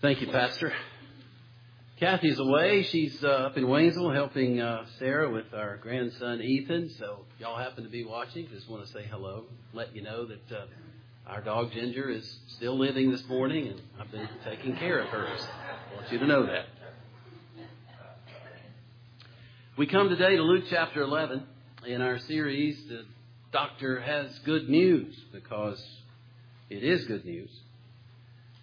Thank you, Pastor. Kathy's away. She's up in Waynesville helping Sarah with our grandson, Ethan. So if y'all happen to be watching, just want to say hello, let you know that our dog, Ginger, is still living this morning, and I've been taking care of her. So I want you to know that. We come today to Luke chapter 11 in our series, The Doctor Has Good News, because it is good news.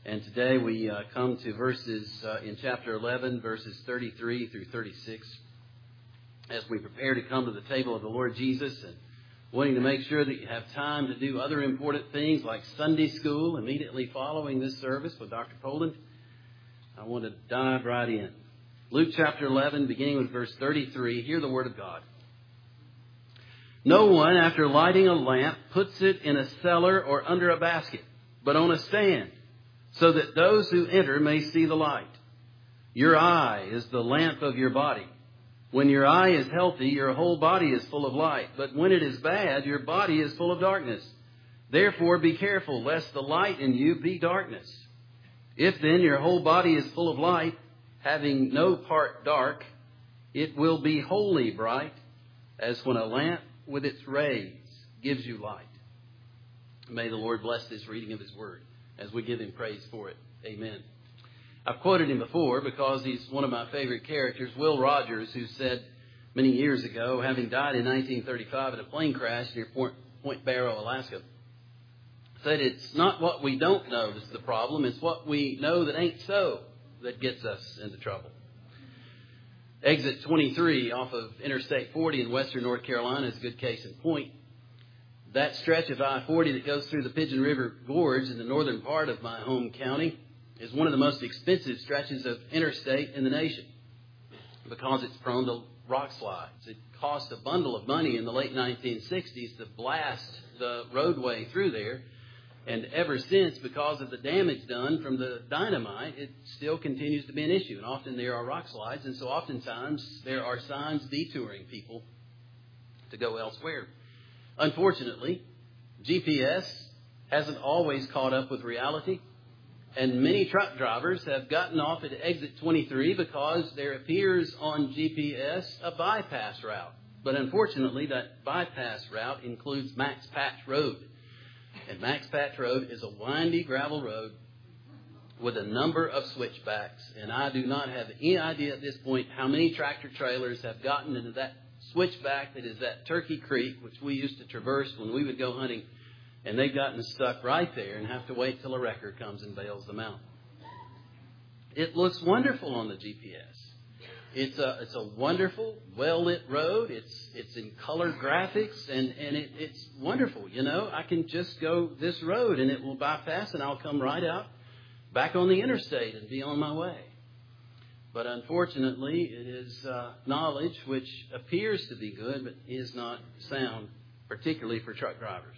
And today we come to verses in chapter 11, verses 33 through 36, as we prepare to come to the table of the Lord Jesus and wanting to make sure that you have time to do other important things like Sunday school immediately following this service with Dr. Poland. I want to dive right in. Luke chapter 11, beginning with verse 33, hear the word of God. No one, after lighting a lamp, puts it in a cellar or under a basket, but on a stand, so that those who enter may see the light. Your eye is the lamp of your body. When your eye is healthy, your whole body is full of light. But when it is bad, your body is full of darkness. Therefore, be careful, lest the light in you be darkness. If then your whole body is full of light, having no part dark, it will be wholly bright, as when a lamp with its rays gives you light. May the Lord bless this reading of his word, as we give him praise for it. Amen. I've quoted him before because he's one of my favorite characters, Will Rogers, who said many years ago, having died in 1935 in a plane crash near Point Barrow, Alaska, said it's not what we don't know that's the problem, it's what we know that ain't so that gets us into trouble. Exit 23 off of Interstate 40 in western North Carolina is a good case in point. That stretch of I-40 that goes through the Pigeon River Gorge in the northern part of my home county is one of the most expensive stretches of interstate in the nation because it's prone to rock slides. It cost a bundle of money in the late 1960s to blast the roadway through there, and ever since, because of the damage done from the dynamite, it still continues to be an issue, and often there are rock slides, and so oftentimes there are signs detouring people to go elsewhere. Unfortunately, GPS hasn't always caught up with reality, and many truck drivers have gotten off at exit 23 because there appears on GPS a bypass route. But unfortunately, that bypass route includes Max Patch Road. And Max Patch Road is a windy gravel road with a number of switchbacks. And I do not have any idea at this point how many tractor trailers have gotten into that switchback that is at Turkey Creek, which we used to traverse when we would go hunting, and they've gotten stuck right there and have to wait till a wrecker comes and bails them out. It looks wonderful on the GPS. It's a wonderful, well-lit road. It's in color graphics, and it's wonderful. You know, I can just go this road, and it will bypass, and I'll come right out back on the interstate and be on my way. But unfortunately, it is knowledge which appears to be good, but is not sound, particularly for truck drivers.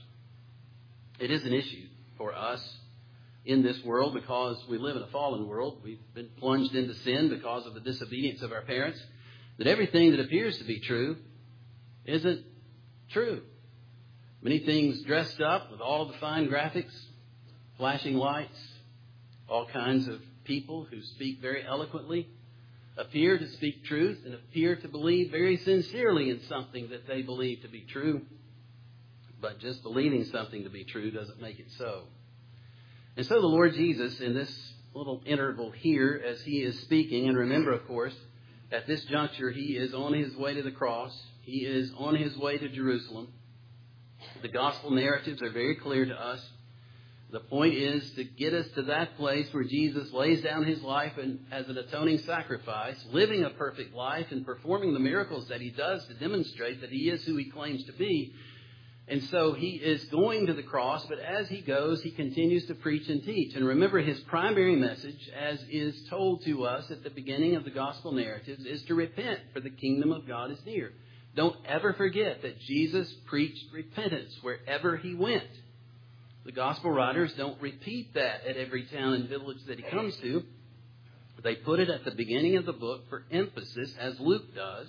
It is an issue for us in this world because we live in a fallen world. We've been plunged into sin because of the disobedience of our parents, that everything that appears to be true isn't true. Many things dressed up with all the fine graphics, flashing lights, all kinds of people who speak very eloquently, appear to speak truth and appear to believe very sincerely in something that they believe to be true. But just believing something to be true doesn't make it so. And so the Lord Jesus, in this little interval here, as he is speaking, and remember, of course, at this juncture, he is on his way to the cross. He is on his way to Jerusalem. The gospel narratives are very clear to us. The point is to get us to that place where Jesus lays down his life and as an atoning sacrifice, living a perfect life and performing the miracles that he does to demonstrate that he is who he claims to be. And so he is going to the cross, but as he goes, he continues to preach and teach. And remember, his primary message, as is told to us at the beginning of the gospel narratives, is to repent, for the kingdom of God is near. Don't ever forget that Jesus preached repentance wherever he went. The gospel writers don't repeat that at every town and village that he comes to. They put it at the beginning of the book for emphasis, as Luke does,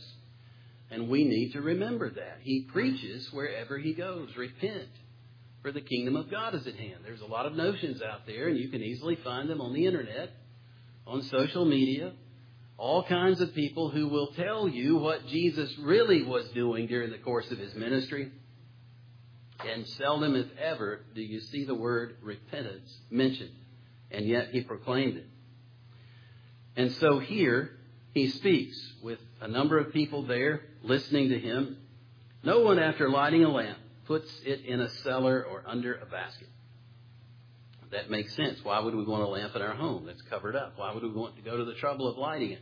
and we need to remember that. He preaches wherever he goes. Repent, for the kingdom of God is at hand. There's a lot of notions out there, and you can easily find them on the internet. on social media, all kinds of people who will tell you what Jesus really was doing during the course of his ministry. And seldom, if ever, do you see the word repentance mentioned. And yet he proclaimed it. And so here he speaks with a number of people there listening to him. No one, after lighting a lamp, puts it in a cellar or under a basket. That makes sense. Why would we want a lamp in our home that's covered up? Why would we want to go to the trouble of lighting it?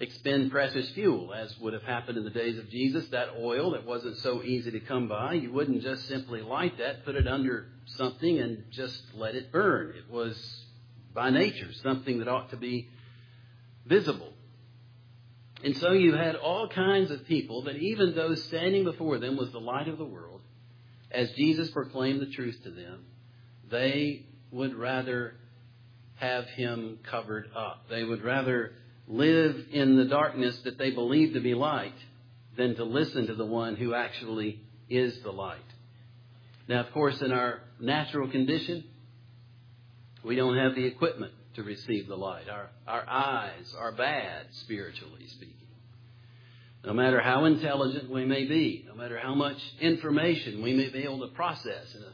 Expend precious fuel, as would have happened in the days of Jesus. That oil that wasn't so easy to come by, you wouldn't just simply light that, put it under something, and just let it burn. It was, by nature, something that ought to be visible. And so you had all kinds of people that, even though standing before them was the light of the world, as Jesus proclaimed the truth to them, they would rather have him covered up. They would rather live in the darkness that they believe to be light than to listen to the one who actually is the light. Now, of course, in our natural condition, we don't have the equipment to receive the light. Our eyes are bad, spiritually speaking. No matter how intelligent we may be, no matter how much information we may be able to process in a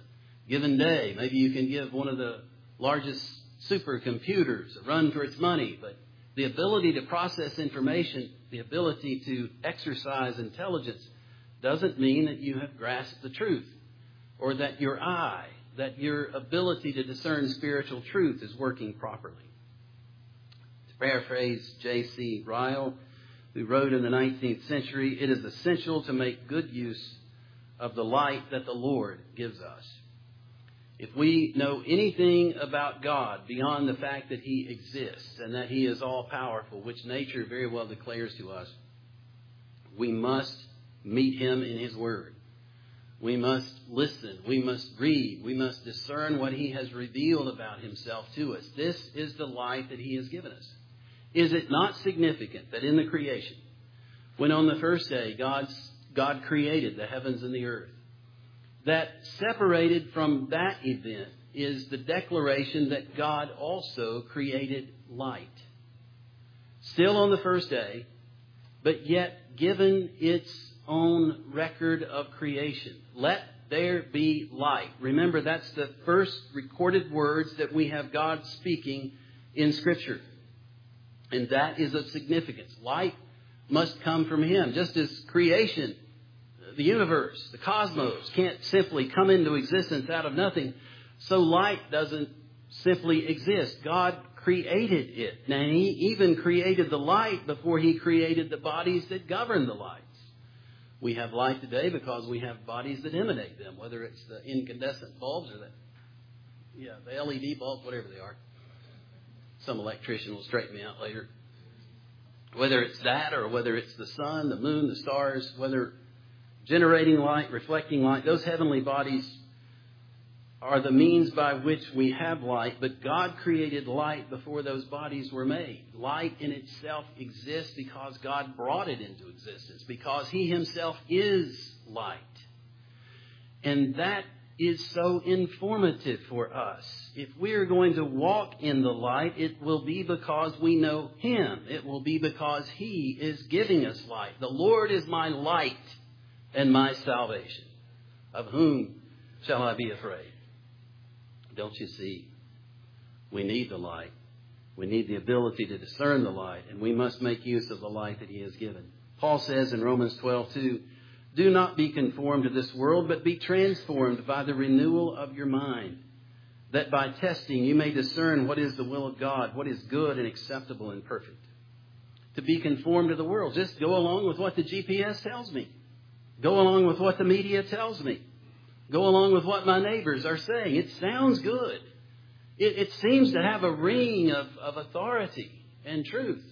given day. Maybe you can give one of the largest supercomputers a run for its money, but the ability to process information, the ability to exercise intelligence, doesn't mean that you have grasped the truth, or that your eye, that your ability to discern spiritual truth is working properly. To paraphrase J.C. Ryle, who wrote in the 19th century, it is essential to make good use of the light that the Lord gives us. If we know anything about God beyond the fact that he exists and that he is all-powerful, which nature very well declares to us, we must meet him in his word. We must listen. We must read. We must discern what he has revealed about himself to us. This is the light that he has given us. Is it not significant that in the creation, when on the first day God created the heavens and the earth, that separated from that event is the declaration that God also created light. Still on the first day, but yet given its own record of creation. Let there be light. Remember, that's the first recorded words that we have God speaking in Scripture. And that is of significance. Light must come from him, just as creation, the universe, the cosmos, can't simply come into existence out of nothing. So light doesn't simply exist. God created it. Now, he even created the light before he created the bodies that govern the lights. We have light today because we have bodies that emanate them, whether it's the incandescent bulbs or the LED bulbs, whatever they are. Some electrician will straighten me out later. Whether it's that or whether it's the sun, the moon, the stars, whether generating light, reflecting light, those heavenly bodies are the means by which we have light, but God created light before those bodies were made. Light in itself exists because God brought it into existence, because he himself is light. And that is so informative for us. If we are going to walk in the light, it will be because we know him. It will be because he is giving us light. The Lord is my light and my salvation. Of whom shall I be afraid? Don't you see? We need the light. We need the ability to discern the light, and we must make use of the light that he has given. Paul says in Romans 12:2, do not be conformed to this world, but be transformed by the renewal of your mind, that by testing you may discern what is the will of God, what is good and acceptable and perfect. To be conformed to the world. Just go along with what the GPS tells me. Go along with what the media tells me. Go along with what my neighbors are saying. It sounds good. It seems to have a ring of authority and truth.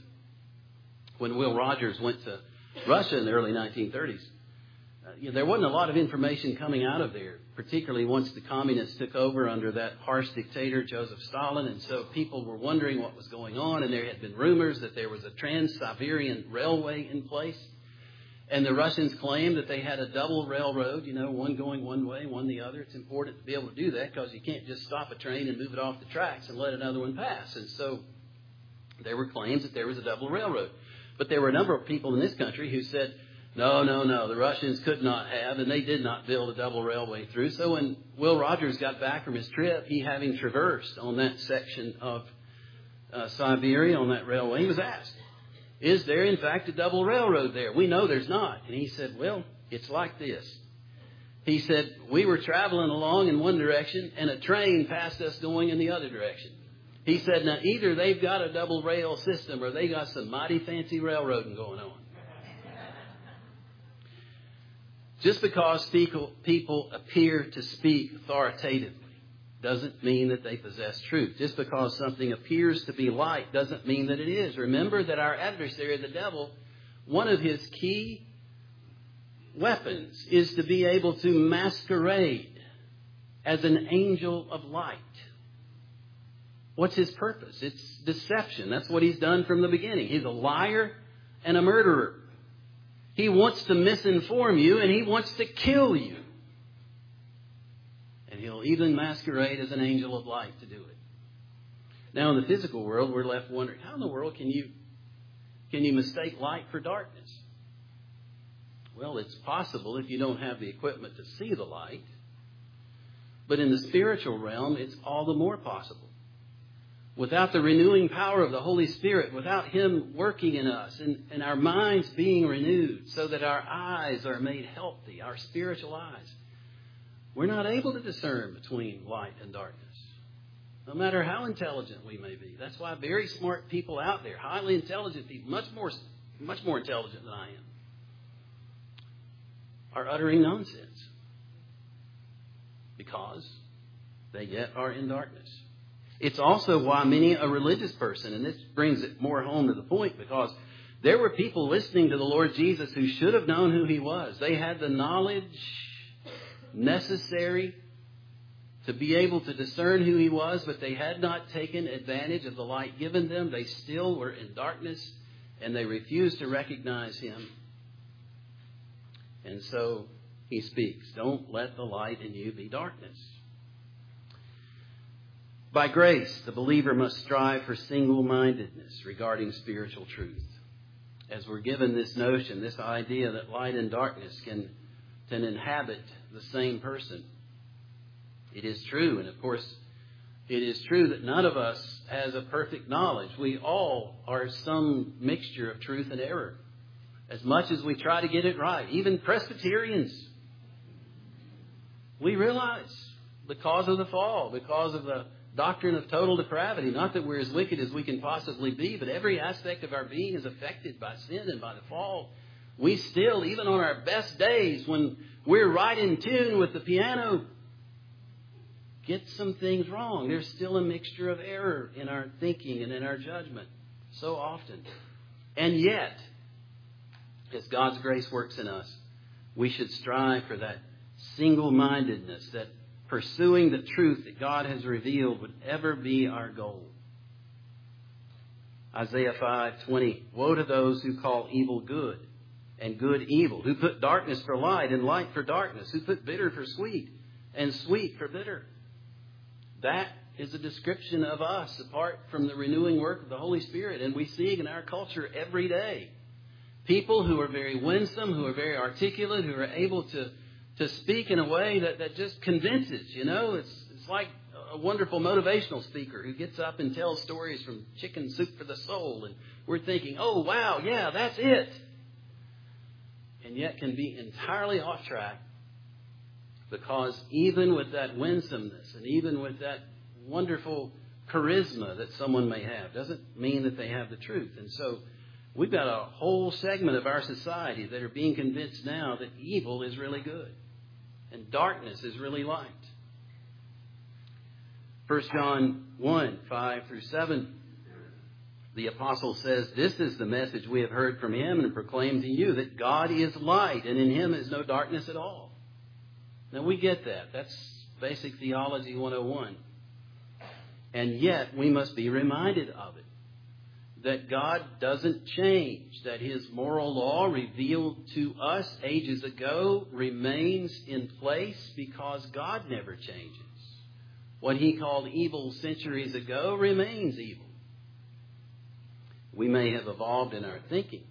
When Will Rogers went to Russia in the early 1930s, there wasn't a lot of information coming out of there, particularly once the communists took over under that harsh dictator, Joseph Stalin. And so people were wondering what was going on. And there had been rumors that there was a Trans-Siberian railway in place. And the Russians claimed that they had a double railroad, one going one way, one the other. It's important to be able to do that because you can't just stop a train and move it off the tracks and let another one pass. And so There were claims that there was a double railroad. But there were a number of people in this country who said, no, the Russians could not have, and they did not build a double railway through. So when Will Rogers got back from his trip, he having traversed on that section of Siberia on that railway, he was asked, is there in fact a double railroad there? We know there's not. And he said, well, it's like this. He said, we were traveling along in one direction and a train passed us going in the other direction. He said, now either they've got a double rail system or they got some mighty fancy railroading going on. Just because people appear to speak authoritatively doesn't mean that they possess truth. Just because something appears to be light doesn't mean that it is. Remember that our adversary, the devil, one of his key weapons is to be able to masquerade as an angel of light. What's his purpose? It's deception. That's what he's done from the beginning. He's a liar and a murderer. He wants to misinform you and he wants to kill you. And he'll even masquerade as an angel of light to do it. Now, in the physical world, we're left wondering, how in the world can you mistake light for darkness? Well, it's possible if you don't have the equipment to see the light. But in the spiritual realm, it's all the more possible. Without the renewing power of the Holy Spirit, without Him working in us and our minds being renewed so that our eyes are made healthy, our spiritual eyes, we're not able to discern between light and darkness, no matter how intelligent we may be. That's why very smart people out there, highly intelligent people, much more intelligent than I am, are uttering nonsense because they yet are in darkness. It's also why many a religious person, and this brings it more home to the point, because there were people listening to the Lord Jesus who should have known who He was. They had the knowledge necessary to be able to discern who He was, but they had not taken advantage of the light given them. They still were in darkness, and they refused to recognize Him. And so He speaks, don't let the light in you be darkness. By grace, the believer must strive for single-mindedness regarding spiritual truth. As we're given this notion, this idea that light and darkness can inhabit the same person, it is true. And of course, it is true that none of us has a perfect knowledge. We all are some mixture of truth and error. As much as we try to get it right, even Presbyterians, we realize because of the fall, because of the doctrine of total depravity, not that we're as wicked as we can possibly be, but every aspect of our being is affected by sin and by the fall. We still, even on our best days, when we're right in tune with the piano, get some things wrong. There's still a mixture of error in our thinking and in our judgment so often. And yet, as God's grace works in us, we should strive for that single-mindedness, that pursuing the truth that God has revealed would ever be our goal. Isaiah 5:20, woe to those who call evil good and good evil, who put darkness for light and light for darkness, who put bitter for sweet and sweet for bitter. That is a description of us apart from the renewing work of the Holy Spirit. And we see in our culture every day people who are very winsome, who are very articulate, who are able to speak in a way that just convinces, you know. It's like a wonderful motivational speaker who gets up and tells stories from Chicken Soup for the Soul, and we're thinking, oh, wow, yeah, that's it. And yet can be entirely off track because even with that winsomeness and even with that wonderful charisma that someone may have doesn't mean that they have the truth. And so we've got a whole segment of our society that are being convinced now that evil is really good. And darkness is really light. 1 John 1, 5 through 7, the apostle says, this is the message we have heard from him and proclaimed to you, that God is light and in him is no darkness at all. Now we get that. That's basic theology 101. And yet we must be reminded of it, that God doesn't change, that His moral law revealed to us ages ago remains in place because God never changes. What He called evil centuries ago remains evil. We may have evolved in our thinking,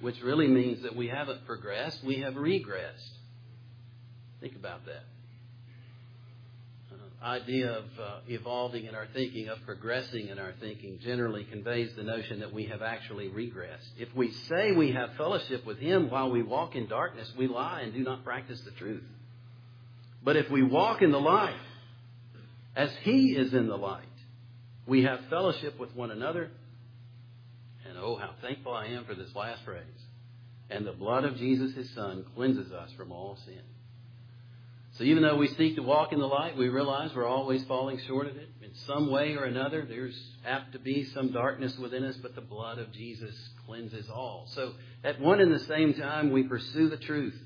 which really means that we haven't progressed, we have regressed. Think about that. Idea of evolving in our thinking, of progressing in our thinking, generally conveys the notion that we have actually regressed. If we say we have fellowship with Him while we walk in darkness, we lie and do not practice the truth. But if we walk in the light, as He is in the light, we have fellowship with one another. And oh, how thankful I am for this last phrase. And the blood of Jesus, His Son, cleanses us from all sin. So even though we seek to walk in the light, we realize we're always falling short of it. In some way or another, there's apt to be some darkness within us, but the blood of Jesus cleanses all. So at one and the same time, we pursue the truth.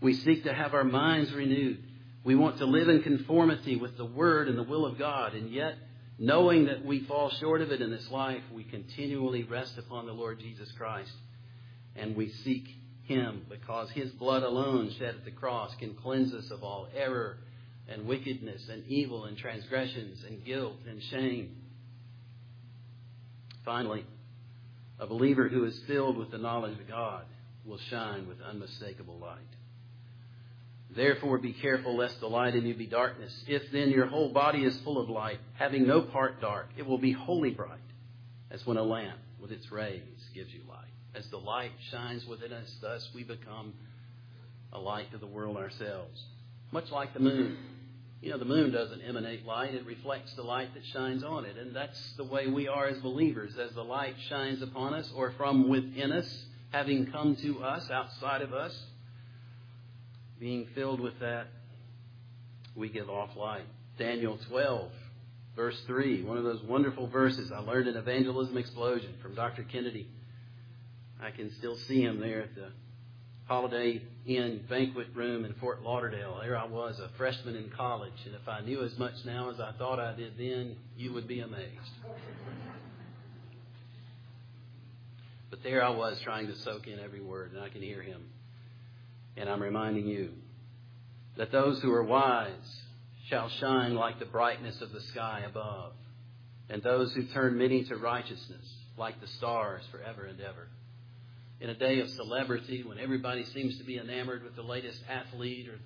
We seek to have our minds renewed. We want to live in conformity with the Word and the will of God. And yet, knowing that we fall short of it in this life, we continually rest upon the Lord Jesus Christ. And we seek Him, because His blood alone shed at the cross can cleanse us of all error and wickedness and evil and transgressions and guilt and shame. Finally, a believer who is filled with the knowledge of God will shine with unmistakable light. Therefore, be careful lest the light in you be darkness. If then your whole body is full of light, having no part dark, it will be wholly bright, as when a lamp with its rays gives you light. As the light shines within us, thus we become a light to the world ourselves. Much like the moon. You know, the moon doesn't emanate light. It reflects the light that shines on it. And that's the way we are as believers. As the light shines upon us or from within us, having come to us, outside of us, being filled with that, we give off light. Daniel 12, verse 3, one of those wonderful verses I learned in Evangelism Explosion from Dr. Kennedy. I can still see him there at the Holiday Inn banquet room in Fort Lauderdale. There I was, a freshman in college, and if I knew as much now as I thought I did then, you would be amazed. But there I was, trying to soak in every word, and I can hear him. And I'm reminding you that those who are wise shall shine like the brightness of the sky above, and those who turn many to righteousness like the stars forever and ever. In a day of celebrity, when everybody seems to be enamored with the latest athlete or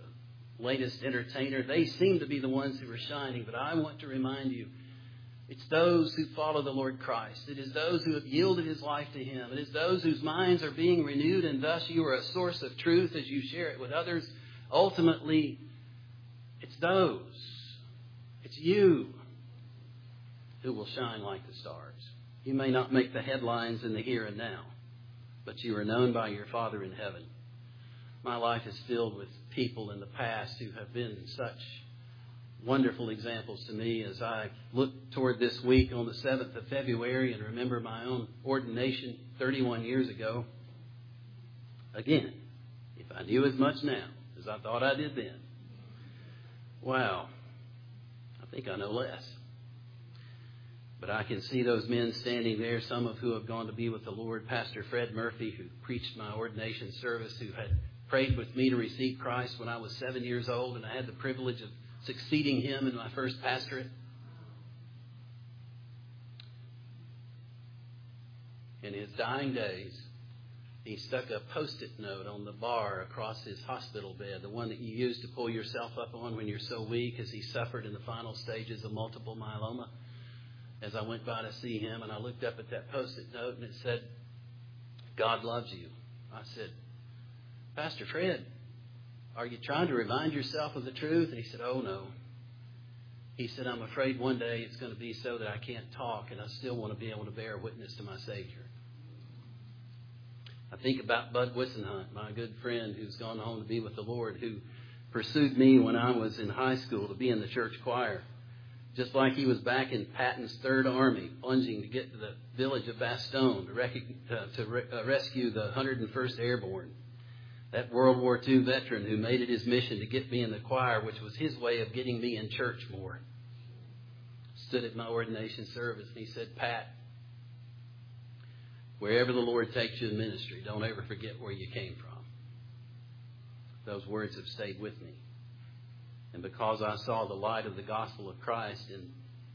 the latest entertainer, they seem to be the ones who are shining. But I want to remind you, it's those who follow the Lord Christ. It is those who have yielded His life to Him. It is those whose minds are being renewed, and thus you are a source of truth as you share it with others. Ultimately, it's those, it's you who will shine like the stars. You may not make the headlines in the here and now, but you are known by your Father in heaven. My life is filled with people in the past who have been such wonderful examples to me as I look toward this week on the 7th of February and remember my own ordination 31 years ago. Again, if I knew as much now as I thought I did then, wow, I think I know less. But I can see those men standing there, some of who have gone to be with the Lord. Pastor Fred Murphy, who preached my ordination service, who had prayed with me to receive Christ when I was 7 years old, and I had the privilege of succeeding him in my first pastorate. In his dying days, he stuck a Post-it note on the bar across his hospital bed, the one that you use to pull yourself up on when you're so weak, as he suffered in the final stages of multiple myeloma. As I went by to see him, and I looked up at that Post-it note, and it said, "God loves you." I said, "Pastor Fred, are you trying to remind yourself of the truth?" And he said, "Oh, no." He said, "I'm afraid one day it's going to be so that I can't talk, and I still want to be able to bear witness to my Savior." I think about Bud Wissenhunt, my good friend who's gone home to be with the Lord, who pursued me when I was in high school to be in the church choir. Just like he was back in Patton's Third Army, plunging to get to the village of Bastogne to rescue the 101st Airborne. That World War II veteran who made it his mission to get me in the choir, which was his way of getting me in church more, stood at my ordination service and he said, "Pat, wherever the Lord takes you in ministry, don't ever forget where you came from." Those words have stayed with me. And because I saw the light of the gospel of Christ in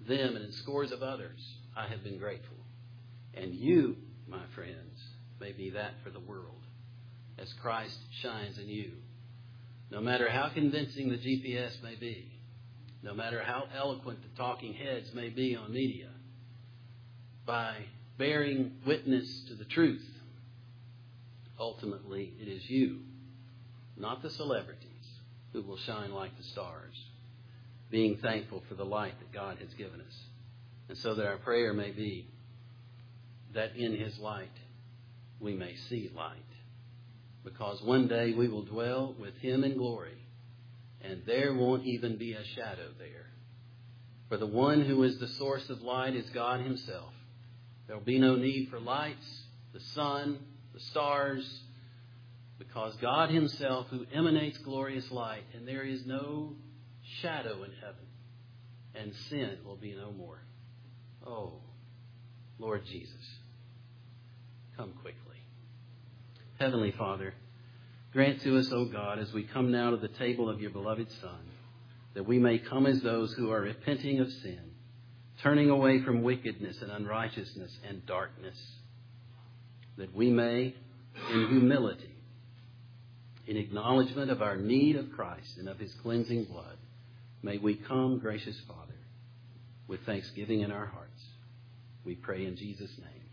them and in scores of others, I have been grateful. And you, my friends, may be that for the world, as Christ shines in you. No matter how convincing the GPS may be, no matter how eloquent the talking heads may be on media, by bearing witness to the truth, ultimately it is you, not the celebrities, who will shine like the stars, being thankful for the light that God has given us. And so that our prayer may be that in His light we may see light, because one day we will dwell with Him in glory, and there won't even be a shadow there. For the one who is the source of light is God Himself. There will be no need for lights, the sun, the stars, because God Himself, who emanates glorious light, and there is no shadow in heaven, and sin will be no more. Oh, Lord Jesus, come quickly. Heavenly Father, grant to us, O God, as we come now to the table of your beloved Son, that we may come as those who are repenting of sin, turning away from wickedness and unrighteousness and darkness, that we may, in humility, in acknowledgement of our need of Christ and of His cleansing blood, may we come, gracious Father, with thanksgiving in our hearts. We pray in Jesus' name.